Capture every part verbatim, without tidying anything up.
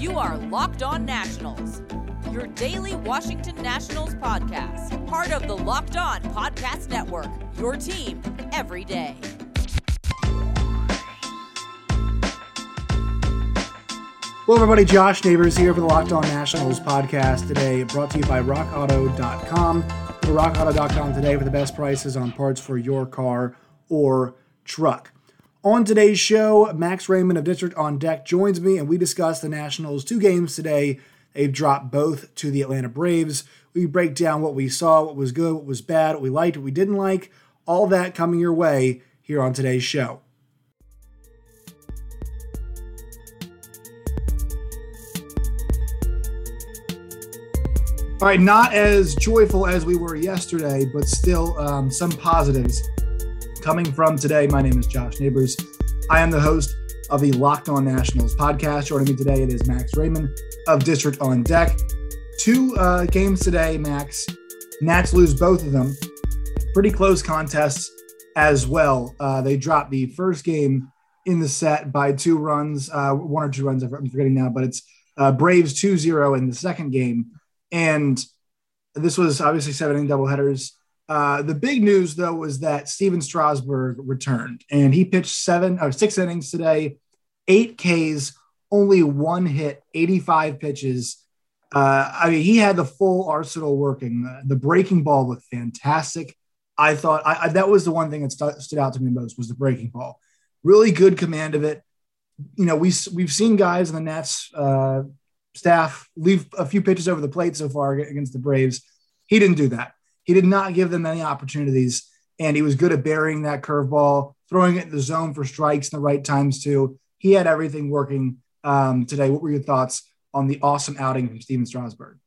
You are Locked On Nationals, your daily Washington Nationals podcast, part of the Locked On Podcast Network, your team every day. Hello, everybody. Josh Neighbors here for the Locked On Nationals podcast today, brought to you by rock auto dot com. Go to rock auto dot com today for the best prices on parts for your car or truck. On today's show, Max Raymond of District on Deck joins me, and we discuss the Nationals' two games today. They've dropped both to the Atlanta Braves. We break down what we saw, what was good, what was bad, what we liked, what we didn't like. All that coming your way here on today's show. All right, not as joyful as we were yesterday, but still um, some positives coming from today. My name is Josh Neighbors. I am the host of the Locked On Nationals podcast. Joining me today, it is Max Raymond of District on Deck. Two uh, games today, Max. Nats lose both of them. Pretty close contests as well. Uh, they dropped the first game in the set by two runs, uh, one or two runs, I'm forgetting now, but it's uh, Braves two zero in the second game. And this was obviously seven-inning doubleheaders. Uh, the big news, though, was that Stephen Strasburg returned, and he pitched seven or six innings today, eight Ks, only one hit, eighty-five pitches. Uh, I mean, he had the full arsenal working. Uh, the breaking ball looked fantastic. I thought I, I, that was the one thing that st- stood out to me most was the breaking ball. Really good command of it. You know, we we've seen guys in the Nats uh, staff leave a few pitches over the plate so far against the Braves. He didn't do that. He did not give them many opportunities, and he was good at burying that curveball, throwing it in the zone for strikes in the right times, too. He had everything working um, today. What were your thoughts on the awesome outing from Stephen Strasburg?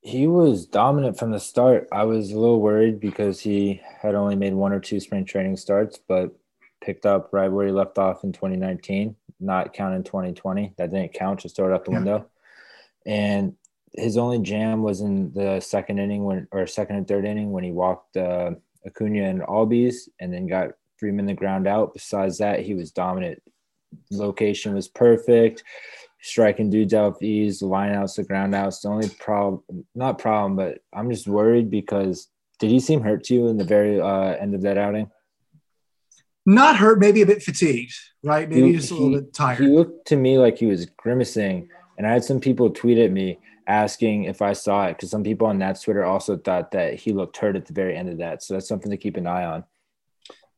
He was dominant from the start. I was a little worried because he had only made one or two spring training starts, but picked up right where he left off in twenty nineteen, not counting twenty twenty. That didn't count, just throw it out the yeah. window. And his only jam was in the second inning when, or second and third inning when he walked uh, Acuna and Albies and then got Freeman the ground out. Besides that, he was dominant. Location was perfect. Striking dudes out with ease, the lineouts, the groundouts. The only problem, not problem, but I'm just worried because did he seem hurt to you in the very uh, end of that outing? Not hurt, maybe a bit fatigued, right? Maybe he, just a little he, bit tired. He looked to me like he was grimacing, and I had some people tweet at me asking if I saw it, because some people on Nats Twitter also thought that he looked hurt at the very end of that. So that's something to keep an eye on.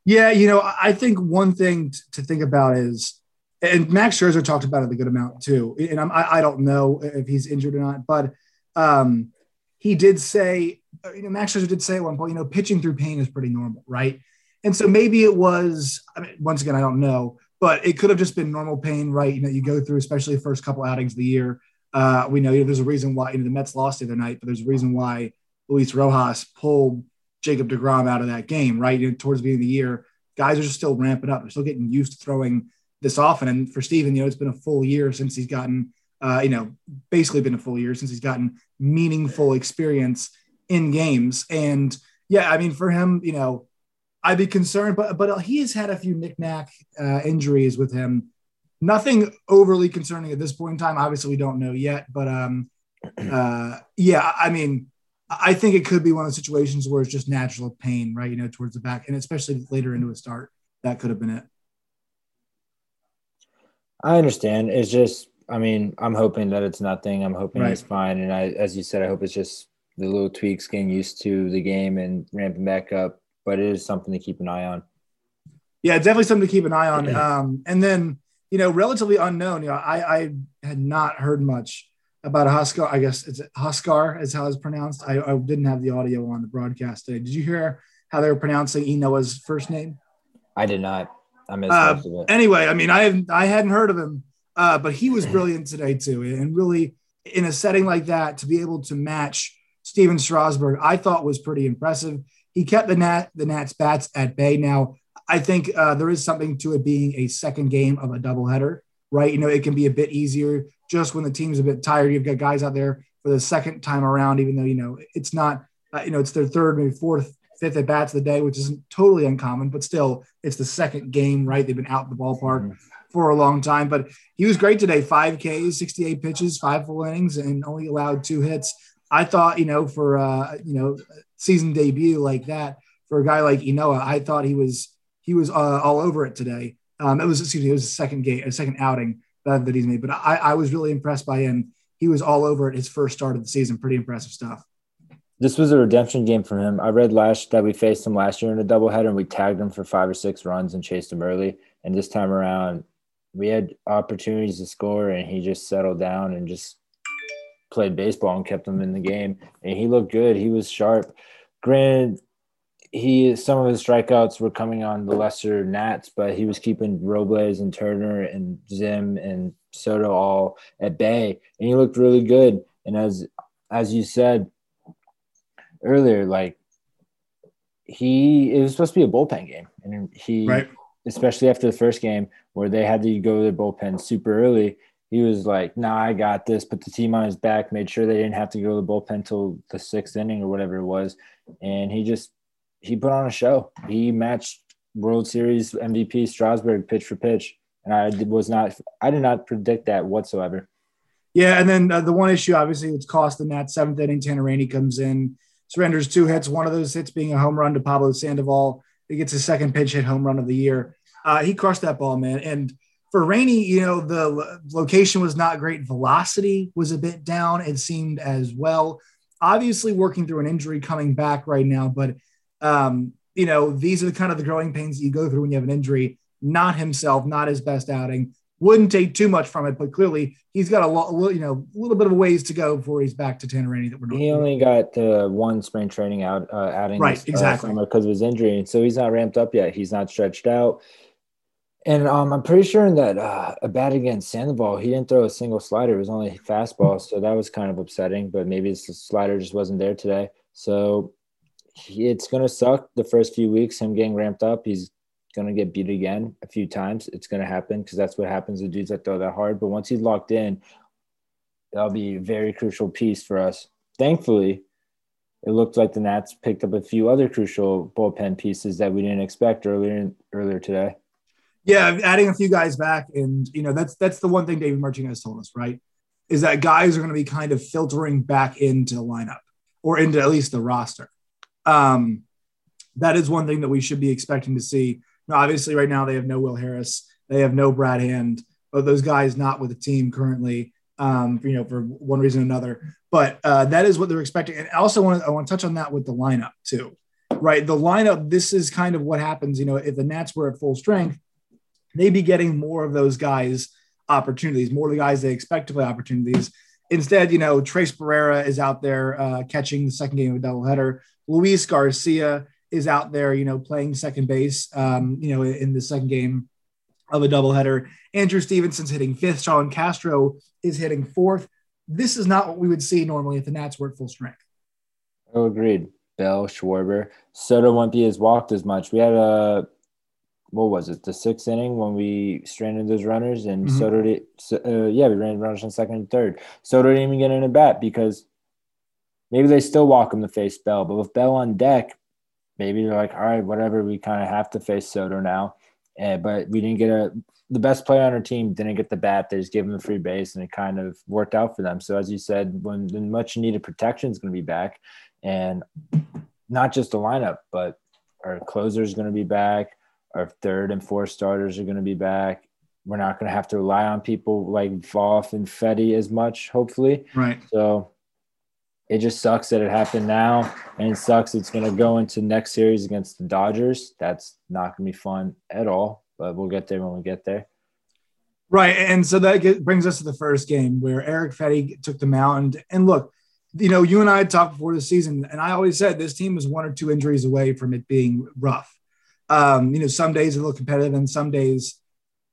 Yeah, you know, I think one thing to think about is, and Max Scherzer talked about it a good amount too, and I'm, I don't know if he's injured or not, but um, he did say, you know, Max Scherzer did say at one point, you know, pitching through pain is pretty normal, right? And so maybe it was, I mean, once again, I don't know, but it could have just been normal pain, right? You know, you go through, especially the first couple outings of the year. Uh, we know, you know there's a reason why you know, the Mets lost the other night, but there's a reason why Luis Rojas pulled Jacob deGrom out of that game, right? You know, towards the end of the year, guys are just still ramping up. They're still getting used to throwing this often. And for Steven, you know, it's been a full year since he's gotten, uh, you know, basically been a full year since he's gotten meaningful experience in games. And, yeah, I mean, for him, you know, I'd be concerned, but but he has had a few knick-knack uh, injuries with him. Nothing overly concerning at this point in time. Obviously, we don't know yet, but um, uh, yeah, I mean, I think it could be one of the situations where it's just natural pain, right? You know, towards the back, and especially later into a start, that could have been it. I understand. It's just, I mean, I'm hoping that it's nothing. I'm hoping right. It's fine, and I, as you said, I hope it's just the little tweaks, getting used to the game and ramping back up. But it is something to keep an eye on. Yeah, definitely something to keep an eye on. Um, and then. You know, relatively unknown. You know, I, I had not heard much about a Huascar. I guess it's Huascar is how it's pronounced. I, I didn't have the audio on the broadcast today. Did you hear how they were pronouncing Ynoa's first name? I did not. I missed uh, most of it. Anyway, I mean, I I hadn't heard of him, uh, but he was brilliant today too. And really, in a setting like that, to be able to match Stephen Strasburg, I thought was pretty impressive. He kept the Nat the Nats bats at bay. Now, I think uh, there is something to it being a second game of a doubleheader, right? You know, it can be a bit easier just when the team's a bit tired. You've got guys out there for the second time around, even though, you know, it's not, uh, you know, it's their third, maybe fourth, fifth at bats of the day, which isn't totally uncommon, but still it's the second game, right? They've been out in the ballpark. for a long time, but he was great today. Five Ks, sixty-eight pitches, five full innings, and only allowed two hits. I thought, you know, for uh, you know, season debut like that for a guy like Ynoa, I thought he was he was uh, all over it today. Um, it was excuse me, it was a second game, a second outing that, that he's made, but I, I was really impressed by him. He was all over it his first start of the season. Pretty impressive stuff. This was a redemption game for him. I read last that we faced him last year in a doubleheader, and we tagged him for five or six runs and chased him early. And this time around, we had opportunities to score, and he just settled down and just played baseball and kept them in the game. And he looked good. He was sharp. Granted, he some of his strikeouts were coming on the lesser Nats, but he was keeping Robles and Turner and Zim and Soto all at bay. And he looked really good. And as as you said earlier, like he it was supposed to be a bullpen game, and he right. especially after the first game where they had to go to their bullpen super early, he was like, nah, I got this, put the team on his back, made sure they didn't have to go to the bullpen till the sixth inning or whatever it was, and he just he put on a show. He matched World Series M V P Strasburg pitch for pitch, and I was not I did not predict that whatsoever. Yeah, and then uh, the one issue obviously it's cost in that seventh inning, Tanner Rainey comes in, surrenders two hits, one of those hits being a home run to Pablo Sandoval. He gets his second pinch hit home run of the year. Uh, he crushed that ball, man. And for Rainey, you know, the lo- location was not great. Velocity was a bit down, it seemed, as well. Obviously working through an injury coming back right now. But, um, you know, these are the kind of the growing pains that you go through when you have an injury. Not himself, not his best outing. Wouldn't take too much from it, but clearly he's got a lot, you know, a little bit of a ways to go before he's back to Tanner Rainey. That we're not. He only got the one spring training out, uh, outing, right? This, exactly, uh, because of his injury, and so he's not ramped up yet. He's not stretched out, and um, I'm pretty sure in that uh, a bat against Sandoval, he didn't throw a single slider. It was only fastball, so that was kind of upsetting. But maybe his slider just wasn't there today. So he, it's gonna suck the first few weeks. Him getting ramped up, he's going to get beat again a few times. It's going to happen because that's what happens to dudes that throw that hard. But once he's locked in, that'll be a very crucial piece for us. Thankfully, it looked like the Nats picked up a few other crucial bullpen pieces that we didn't expect earlier earlier today. Yeah, adding a few guys back, and you know that's that's the one thing David Martinez told us, right? Is that guys are going to be kind of filtering back into the lineup or into at least the roster. Um, that is one thing that we should be expecting to see. Now, obviously, right now they have no Will Harris, they have no Brad Hand, but those guys not with the team currently, um, you know, for one reason or another. But uh, that is what they're expecting. And I also want to I want to touch on that with the lineup too, right? The lineup. This is kind of what happens, you know, if the Nats were at full strength, they'd be getting more of those guys opportunities, more of the guys they expect to play opportunities. Instead, you know, Trace Barrera is out there uh, catching the second game of a doubleheader. Luis Garcia is out there, you know, playing second base, um, you know, in the second game of a doubleheader. Andrew Stevenson's hitting fifth. Sean Castro is hitting fourth. This is not what we would see normally if the Nats were at full strength. Oh, agreed. Bell, Schwarber. Soto won't be as walked as much. We had a, what was it, the sixth inning when we stranded those runners, and mm-hmm. Soto did, uh, yeah, we ran runners on second and third. Soto didn't even get in a bat because maybe they still walk him to face Bell, but with Bell on deck, maybe they're like, all right, whatever, we kind of have to face Soto now. Uh, but we didn't get a – the best player on our team didn't get the bat. They just gave him a free base, and it kind of worked out for them. So, as you said, when the much-needed protection is going to be back, and not just the lineup, but our closer is going to be back, our third and fourth starters are going to be back. We're not going to have to rely on people like Voff and Fetty as much, hopefully. Right. So – it just sucks that it happened now, and it sucks it's going to go into next series against the Dodgers. That's not going to be fun at all, but we'll get there when we get there. Right, and so that get, brings us to the first game where Erick Fedde took the mound. And look, you know, you and I talked before the season, and I always said this team was one or two injuries away from it being rough. Um, you know, some days it looked competitive, and some days,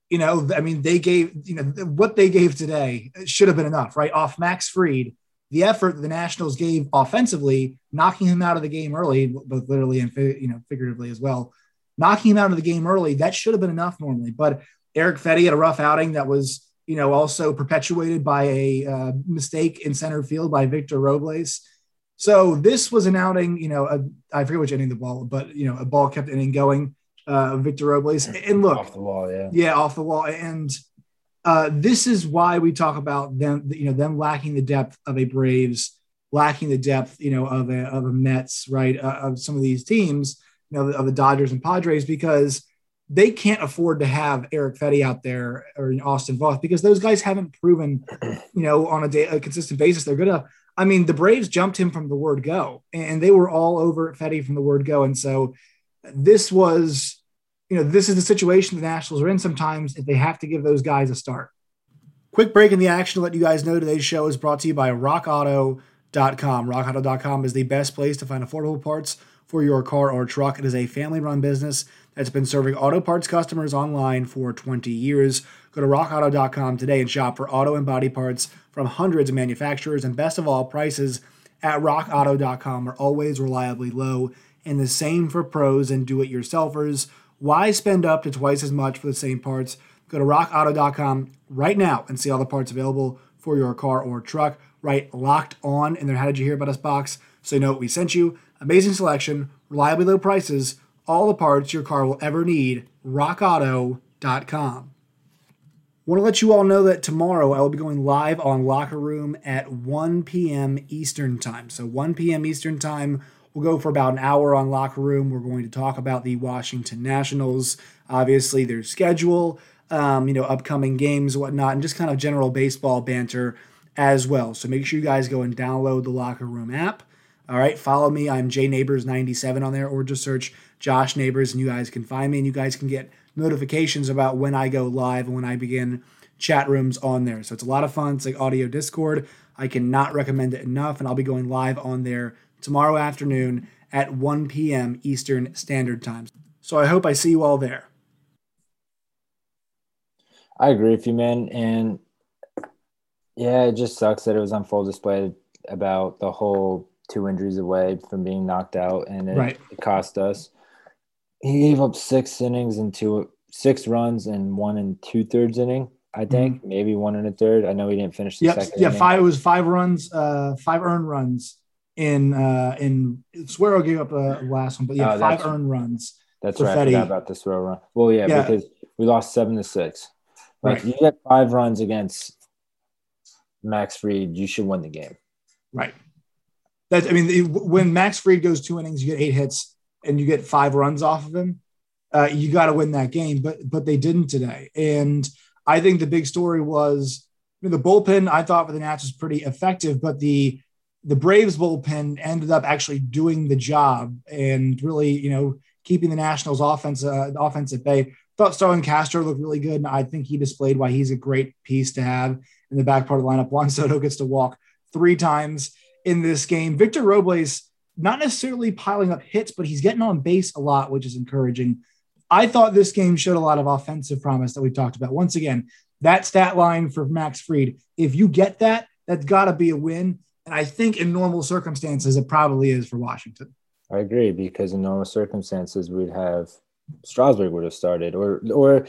you know, I mean, they gave, you know, what they gave today should have been enough, right? Off Max Fried, the effort the Nationals gave offensively, knocking him out of the game early, both literally and you know figuratively as well, knocking him out of the game early, that should have been enough normally. But Erick Fedde had a rough outing that was you know also perpetuated by a uh, mistake in center field by Victor Robles. So this was an outing, you know, a, I forget which inning the ball, but you know a ball kept inning going. uh, Victor Robles. And look, off the wall, yeah, yeah, off the wall. And uh, this is why we talk about them, you know, them lacking the depth of a Braves, lacking the depth, you know, of a of a Mets, right, uh, of some of these teams, you know, of the Dodgers and Padres, because they can't afford to have Erick Fedde out there or Austin Voth, because those guys haven't proven, you know, on a, day, a consistent basis they're going to. I mean, the Braves jumped him from the word go, and they were all over Fetty from the word go. And so this was, you know, this is the situation the Nationals are in sometimes if they have to give those guys a start. Quick break in the action to let you guys know today's show is brought to you by rock auto dot com. rock auto dot com is the best place to find affordable parts for your car or truck. It is a family-run business that's been serving auto parts customers online for twenty years. Go to rock auto dot com today and shop for auto and body parts from hundreds of manufacturers. And best of all, prices at rock auto dot com are always reliably low, and the same for pros and do-it-yourselfers. Why spend up to twice as much for the same parts? Go to rock auto dot com right now and see all the parts available for your car or truck. Write Locked On in their How Did You Hear About Us box so you know what we sent you. Amazing selection, reliably low prices, all the parts your car will ever need, rock auto dot com. Want to let you all know that tomorrow I will be going live on Locker Room at one p.m. Eastern time. So one p.m. Eastern time, we'll go for about an hour on Locker Room. We're going to talk about the Washington Nationals, obviously their schedule, um, you know, upcoming games, and whatnot, and just kind of general baseball banter as well. So make sure you guys go and download the Locker Room app. All right, follow me. I'm J Neighbors ninety-seven on there, or just search Josh Neighbors, and you guys can find me, and you guys can get notifications about when I go live and when I begin chat rooms on there. So it's a lot of fun. It's like audio Discord. I cannot recommend it enough, and I'll be going live on there tomorrow afternoon at one p.m. Eastern Standard Time. So I hope I see you all there. I agree with you, man. And, yeah, it just sucks that it was on full display about the whole – two injuries away from being knocked out, and it, right. it cost us. He gave up six innings and two, six runs and one and two thirds inning, I think, mm-hmm. maybe one and a third. I know he didn't finish the yep. second. Yeah, inning. five. It was five runs, uh, five earned runs in uh, in Suero gave up a last one, but yeah, oh, five earned runs. That's right. Fetty. I forgot about the Suero run. Well, yeah, yeah, because we lost seven to six. Like right. you get five runs against Max Fried, you should win the game. Right. That, I mean, it, when Max Fried goes two innings, you get eight hits and you get five runs off of him. Uh, you got to win that game, but but they didn't today. And I think the big story was I mean, the bullpen. I thought for the Nats was pretty effective, but the the Braves bullpen ended up actually doing the job and really, you know, keeping the Nationals' offense uh, offense at bay. Thought Starlin Castro looked really good, and I think he displayed why he's a great piece to have in the back part of the lineup. Juan Soto gets to walk three times in this game. Victor Robles, not necessarily piling up hits, but he's getting on base a lot, which is encouraging. I thought this game showed a lot of offensive promise that we talked about. Once again, that stat line for Max Fried, if you get that, that's got to be a win. And I think in normal circumstances, it probably is for Washington. I agree, because in normal circumstances, we'd have Strasburg would have started or, or,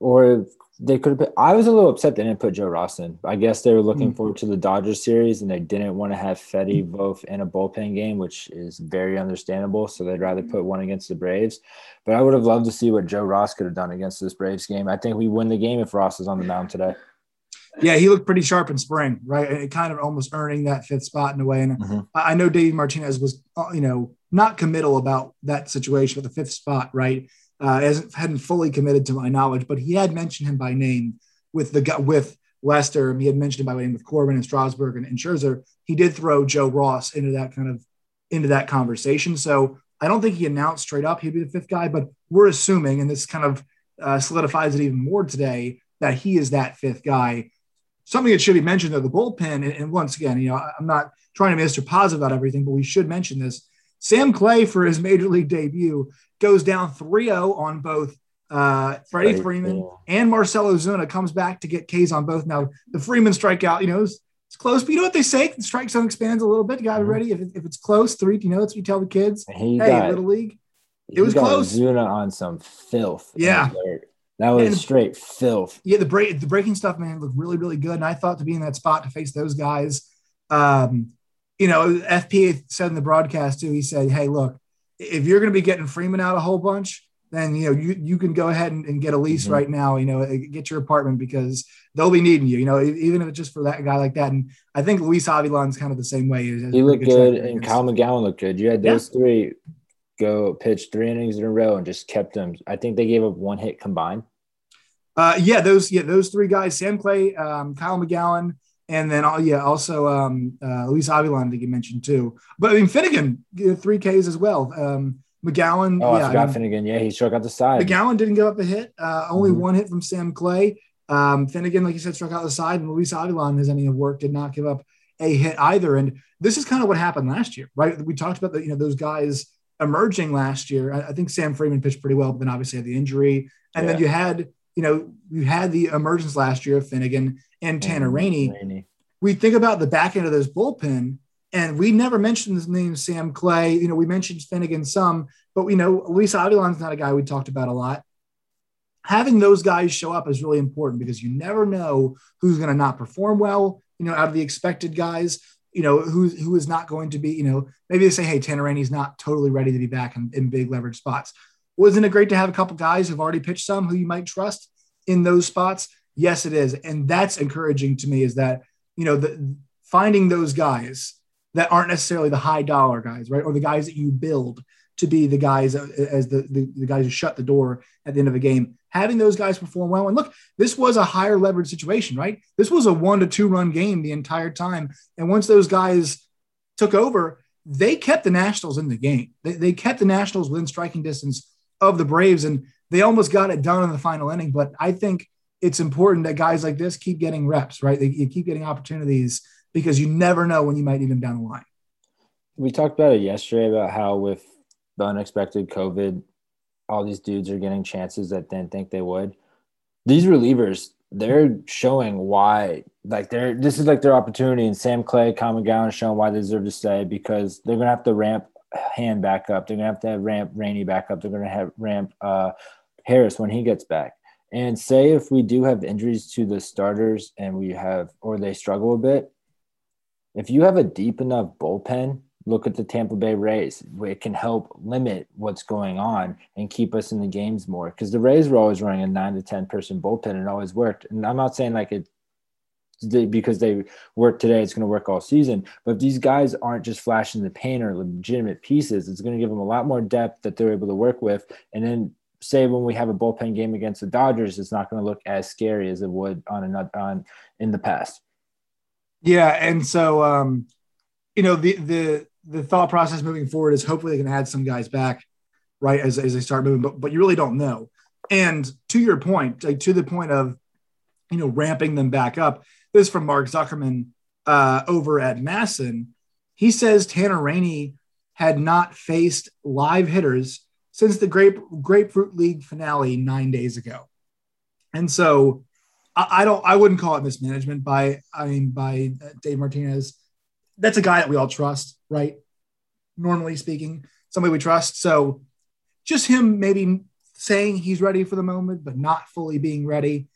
or they could have been, I was a little upset they didn't put Joe Ross in. I guess they were looking mm-hmm. forward to the Dodgers series, and they didn't want to have Fetty both in a bullpen game, which is very understandable. So they'd rather put one against the Braves. But I would have loved to see what Joe Ross could have done against this Braves game. I think we win the game if Ross is on the mound today. Yeah, he looked pretty sharp in spring, right? It kind of almost earning that fifth spot in a way. And mm-hmm. I know David Martinez was, you know, not committal about that situation with the fifth spot, right? Uh, hasn't hadn't fully committed to my knowledge, but he had mentioned him by name with the with Lester. He had mentioned him by name with Corbin and Strasburg and, and Scherzer. He did throw Joe Ross into that kind of into that conversation. So I don't think he announced straight up he'd be the fifth guy, but we're assuming, and this kind of uh, solidifies it even more today, that he is that fifth guy. Something that should be mentioned though, the bullpen, and, and once again, you know, I'm not trying to be Mister Positive about everything, but we should mention this. Sam Clay, for his major league debut, goes down three oh on both uh, Freddie Freeman cool. and Marcel Ozuna, comes back to get K's on both. Now, the Freeman strikeout, you know, it's, it's close, but you know what they say? The strike zone expands a little bit. You got to be ready. If, if it's close, three, you know, that's what you tell the kids. He hey, got, Little League. It was close. Ozuna on some filth. Yeah. That was and, straight filth. Yeah, the, break, the breaking stuff, man, looked really, really good. And I thought to be in that spot to face those guys, um, you know, F P said in the broadcast too, he said, hey, look, if you're going to be getting Freeman out a whole bunch, then, you know, you, you can go ahead and, and get a lease mm-hmm. right now, you know, get your apartment because they'll be needing you, you know, even if it's just for that guy like that. And I think Luis Avilan's kind of the same way. He looked good, good and Kyle McGowin looked good. You had those yeah. three go pitch three innings in a row and just kept them. I think they gave up one hit combined. Uh, yeah, those yeah those three guys, Sam Clay, um, Kyle McGowin, and then all, yeah also um, uh, Luis Avilan, I think you mentioned too. But I mean Finnegan, you know, three Ks as well. Um, McGowin. Oh, yeah, I forgot I mean, Finnegan. Yeah, he struck out the side. McGowin didn't give up a hit. Uh, only mm-hmm. one hit from Sam Clay. Um, Finnegan, like you said, struck out the side, and Luis Avilan, his ending of work, did not give up a hit either. And this is kind of what happened last year, right? We talked about the, you know those guys emerging last year. I, I think Sam Freeman pitched pretty well, but then obviously had the injury, and yeah. then you had. You know, you had the emergence last year of Finnegan and Tanner Rainey. Rainey. We think about the back end of this bullpen, and we never mentioned his name, Sam Clay. You know, we mentioned Finnegan some, but we know Luis Avilan's not a guy we talked about a lot. Having those guys show up is really important because you never know who's going to not perform well, you know, out of the expected guys. You know, who, who is not going to be, you know, maybe they say, hey, Tanner Rainey's not totally ready to be back in, in big leverage spots. Wasn't it great to have a couple guys who've already pitched some who you might trust in those spots? Yes, it is. And that's encouraging to me is that, you know, the, finding those guys that aren't necessarily the high dollar guys, right? Or the guys that you build to be the guys as the, the, the guys who shut the door at the end of a game, having those guys perform well. And look, this was a higher leverage situation, right? This was a one to two run game the entire time. And once those guys took over, they kept the Nationals in the game. They, they kept the Nationals within striking distance of the Braves, and they almost got it done in the final inning. But I think it's important that guys like this keep getting reps, right? They you keep getting opportunities because you never know when you might need them down the line. We talked about it yesterday about how with the unexpected COVID, all these dudes are getting chances that they didn't think they would. These relievers, they're showing why, like they're this is like their opportunity. And Sam Clay, Kyle McGowin, showing why they deserve to stay because they're gonna have to ramp Hand back up. They're gonna have to have ramp Rainey back up. They're gonna have ramp uh, Harris when he gets back. And say if we do have injuries to the starters and we have or they struggle a bit, if you have a deep enough bullpen, look at the Tampa Bay Rays. It can help limit what's going on and keep us in the games more because the Rays were always running a nine to ten person bullpen and it always worked. And I'm not saying like it. Because they work today, it's going to work all season. But if these guys aren't just flashing the paint or legitimate pieces, it's going to give them a lot more depth that they're able to work with. And then, say when we have a bullpen game against the Dodgers, it's not going to look as scary as it would on another on in the past. Yeah, and so um, you know the the the thought process moving forward is hopefully they can add some guys back, right, as as they start moving. But but you really don't know. And to your point, like to the point of you know ramping them back up. This from Mark Zuckerman uh, over at Masson. He says Tanner Rainey had not faced live hitters since the Grape, Grapefruit League finale nine days ago, and so I, I don't. I wouldn't call it mismanagement by I mean by Dave Martinez. That's a guy that we all trust, right? Normally speaking, somebody we trust. So just him maybe saying he's ready for the moment, but not fully being ready.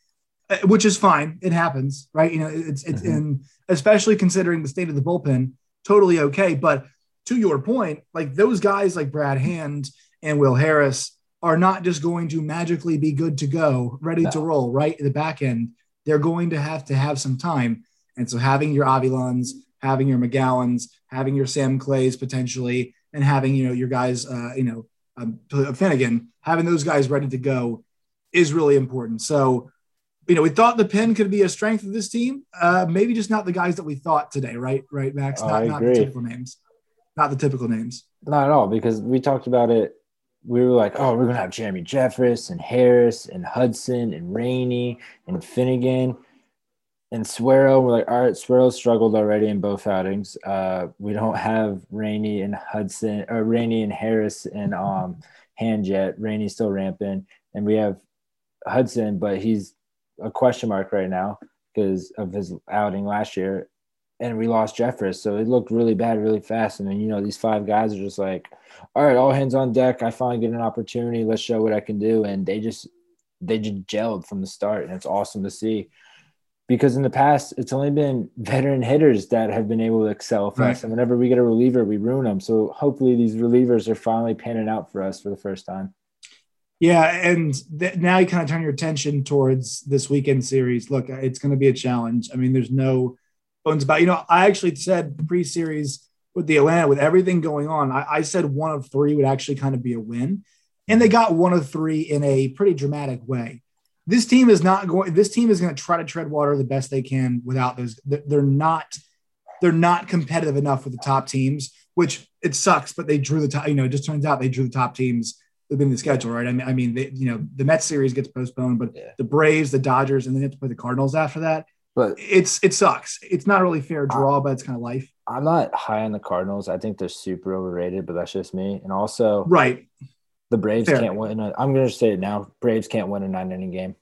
Which is fine. It happens, right? You know, it's, it's mm-hmm. and especially considering the state of the bullpen, totally okay. But to your point, like those guys like Brad Hand and Will Harris are not just going to magically be good to go, ready no. to roll, right? In the back end, they're going to have to have some time. And so having your Avilans, having your McGowins, having your Sam Clays potentially, and having, you know, your guys, uh, you know, um, Finnegan, having those guys ready to go is really important. So, you know, we thought the pen could be a strength of this team. Uh, maybe just not the guys that we thought today, right? Right, Max? Not, not the typical names. Not the typical names. Not at all, because we talked about it. We were like, oh, we're going to have Jeremy Jeffress and Harris and Hudson and Rainey and Finnegan and Suero. We're like, all right, Suero struggled already in both outings. Uh, we don't have Rainey and Hudson – or Rainey and Harris and um, Hand yet. Rainey's still ramping. And we have Hudson, but he's – a question mark right now because of his outing last year, and we lost Jeffress. So it looked really bad, really fast. And then, you know, these five guys are just like, all right, all hands on deck. I finally get an opportunity. Let's show what I can do. And they just, they just gelled from the start. And it's awesome to see because in the past, it's only been veteran hitters that have been able to excel fast. Right. And whenever we get a reliever, we ruin them. So hopefully these relievers are finally panning out for us for the first time. Yeah, and th- now you kind of turn your attention towards this weekend series. Look, it's going to be a challenge. I mean, there's no bones about. You know, I actually said pre-series with the Atlanta, with everything going on, I, I said one of three would actually kind of be a win, and they got one of three in a pretty dramatic way. This team is not going. This team is going to try to tread water the best they can without those. They're not. They're not competitive enough with the top teams, which it sucks. But they drew the top. You know, it just turns out they drew the top teams within the schedule, right? I mean, I mean, they, you know, the Mets series gets postponed, but yeah. the Braves, the Dodgers, and then they have to play the Cardinals after that. But it's it sucks. It's not a really fair draw, I, but it's kind of life. I'm not high on the Cardinals. I think they're super overrated, but that's just me. And also, right. The Braves Fair. can't win. A, I'm going to say it now. Braves can't win a nine-inning game.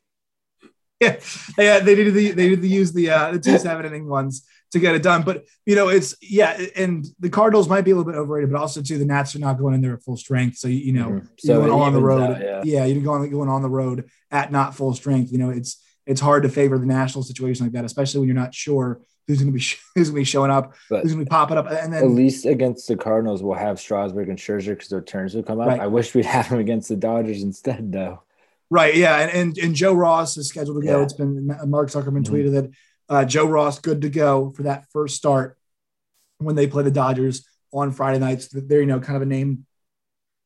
Yeah, yeah, they did. The, they did the use the uh, the two seven-inning ones to get it done. But you know, it's yeah, and the Cardinals might be a little bit overrated, but also too the Nats are not going in there at full strength. So you know, mm-hmm. so you're going on the road. Out, yeah. yeah, you're going going on the road at not full strength. You know, it's it's hard to favor the national situation like that, especially when you're not sure who's going to be who's going to be showing up, but who's going to be popping up. And then at least against the Cardinals, we'll have Strasburg and Scherzer because their turns will come up. Right. I wish we'd have them against the Dodgers instead, though. Right, yeah, and and, and Joe Ross is scheduled to go. Yeah. It's been Mark Zuckerman mm-hmm. tweeted that uh, Joe Ross good to go for that first start when they play the Dodgers on Friday nights. They're, you know, kind of a name,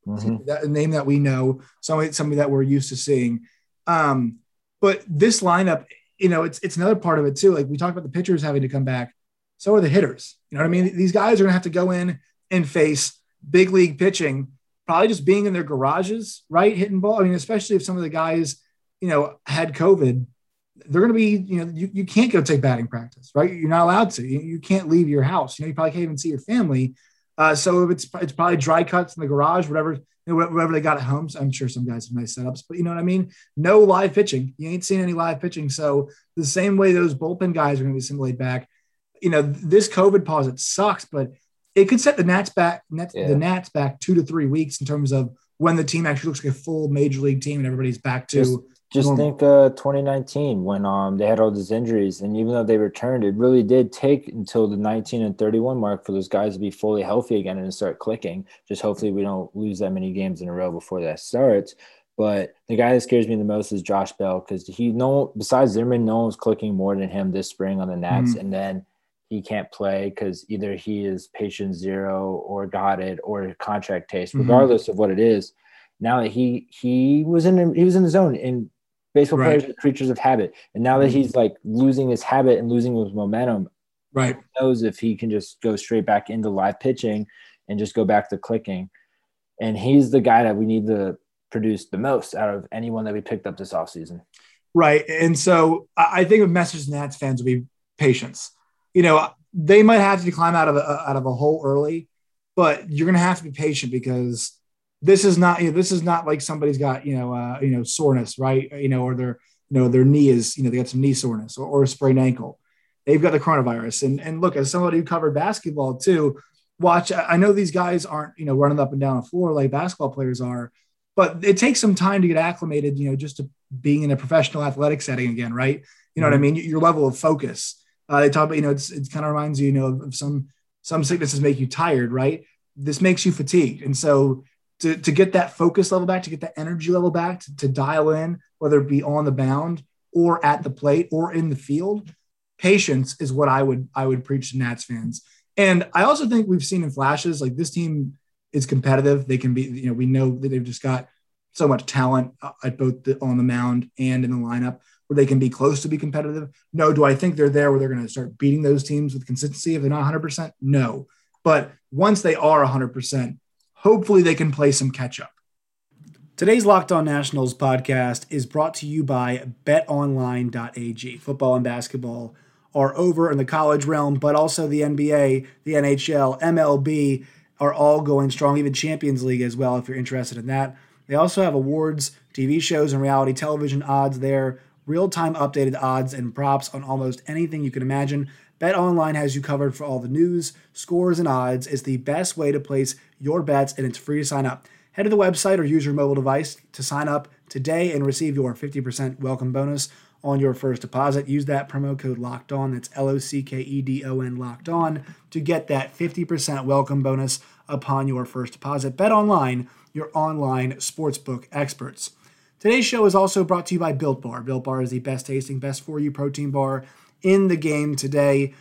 mm-hmm. that, a name that we know, somebody somebody that we're used to seeing. Um, but this lineup. You know, it's it's another part of it too. Like we talked about the pitchers having to come back. So are the hitters. You know what I mean? These guys are going to have to go in and face big league pitching, probably just being in their garages, right? Hitting ball. I mean, especially if some of the guys, you know, had COVID, they're going to be, you know, you, you can't go take batting practice, right? You're not allowed to. You, you can't leave your house. You know, you probably can't even see your family. Uh, so if it's it's probably dry cuts in the garage, whatever you know, whatever they got at home. So I'm sure some guys have nice setups, but you know what I mean? No live pitching. You ain't seen any live pitching. So the same way those bullpen guys are going to be simulated back, you know, this COVID pause, it sucks, but it could set the Nats back, Nats, yeah. the Nats back two to three weeks in terms of when the team actually looks like a full major league team and everybody's back to just, just think uh, twenty nineteen when um they had all these injuries, and even though they returned, it really did take until the nineteen and thirty-one mark for those guys to be fully healthy again and to start clicking. Just hopefully we don't lose that many games in a row before that starts. But the guy that scares me the most is Josh Bell because he no besides Zimmerman, no one's clicking more than him this spring on the Nats, mm-hmm. and then he can't play because either he is patient zero or got it or contract taste, regardless mm-hmm. of what it is. Now that he he was in he was in the zone, and baseball right. players are creatures of habit. And now that he's like losing his habit and losing his momentum, right? Who knows if he can just go straight back into live pitching and just go back to clicking. And he's the guy that we need to produce the most out of anyone that we picked up this offseason. Right. And so I think with Messrs Nats fans will be patience. You know, they might have to climb out of a, out of a hole early, but you're going to have to be patient because this is not, you know, this is not like somebody's got, you know, uh, you know, soreness, right. You know, or their, you know, their knee is, you know, they got some knee soreness or, or a sprained ankle. They've got the coronavirus. And, and look, as somebody who covered basketball too, watch, I know these guys aren't, you know, running up and down the floor like basketball players are, but it takes some time to get acclimated, you know, just to being in a professional athletic setting again. Right. You know mm-hmm. what I mean? Your level of focus. Uh, they talk about, you know, it's, it kind of reminds you, you know, of some, some sicknesses make you tired, right? This makes you fatigued. And so to, to get that focus level back, to get that energy level back, to, to dial in, whether it be on the mound or at the plate or in the field, patience is what I would, I would preach to Nats fans. And I also think we've seen in flashes, like this team is competitive. They can be, you know, we know that they've just got so much talent at both the, on the mound and in the lineup where they can be close to be competitive. No, do I think they're there where they're going to start beating those teams with consistency if they're not one hundred percent? No. But once they are one hundred percent, hopefully they can play some catch-up. Today's Locked On Nationals podcast is brought to you by bet online dot a g. Football and basketball are over in the college realm, but also the N B A, the N H L, M L B are all going strong, even Champions League as well if you're interested in that. They also have awards, T V shows, and reality television odds there, real-time updated odds and props on almost anything you can imagine. BetOnline has you covered for all the news, scores, and odds. It's the best way to place your bets, and it's free to sign up. Head to the website or use your mobile device to sign up today and receive your fifty percent welcome bonus on your first deposit. Use that promo code LOCKEDON, that's L O C K E D O N, locked on, to get that fifty percent welcome bonus upon your first deposit. BetOnline, your online sportsbook experts. Today's show is also brought to you by Built Bar. Built Bar is the best tasting, best for you protein bar in the game today.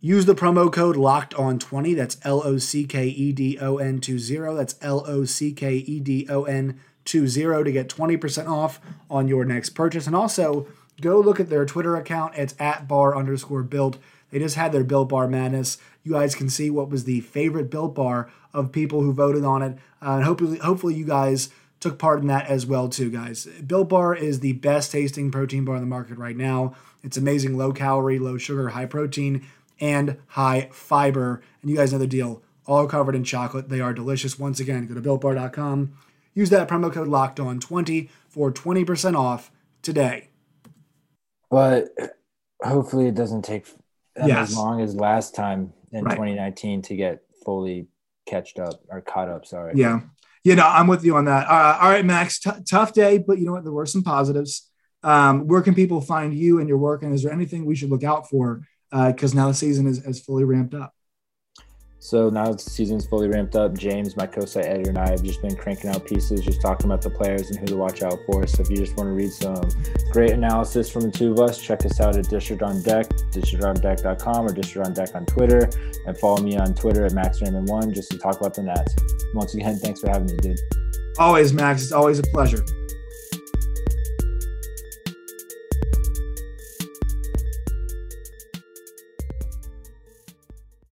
Use the promo code locked on twenty. That's L O C K E D O N two zero. That's L O C K E D O N two zero to get twenty percent off on your next purchase. And also, go look at their Twitter account. It's at bar underscore built. They just had their Built Bar Madness. You guys can see what was the favorite Built Bar of people who voted on it. Uh, and hopefully, hopefully you guys took part in that as well too, guys. Built Bar is the best tasting protein bar in the market right now. It's amazing, low calorie, low sugar, high protein, and high fiber. And you guys know the deal, all covered in chocolate. They are delicious. Once again, go to built bar dot com. Use that promo code locked on twenty for twenty percent off today. But hopefully it doesn't take yes. as long as last time in right. twenty nineteen to get fully catched up or caught up, sorry. Yeah. You know, I'm with you on that. Uh, all right, Max, t- tough day, but you know what? There were some positives. Um, where can people find you and your work? And is there anything we should look out for? Because uh, now the season is, is fully ramped up. So now the season's fully ramped up. James, my co-site editor, and I have just been cranking out pieces, just talking about the players and who to watch out for. So if you just want to read some great analysis from the two of us, check us out at District on Deck, district on deck dot com, or District on Deck on Twitter, and follow me on Twitter at Max Raymond one just to talk about the Nats. Once again, thanks for having me, dude. Always, Max. It's always a pleasure.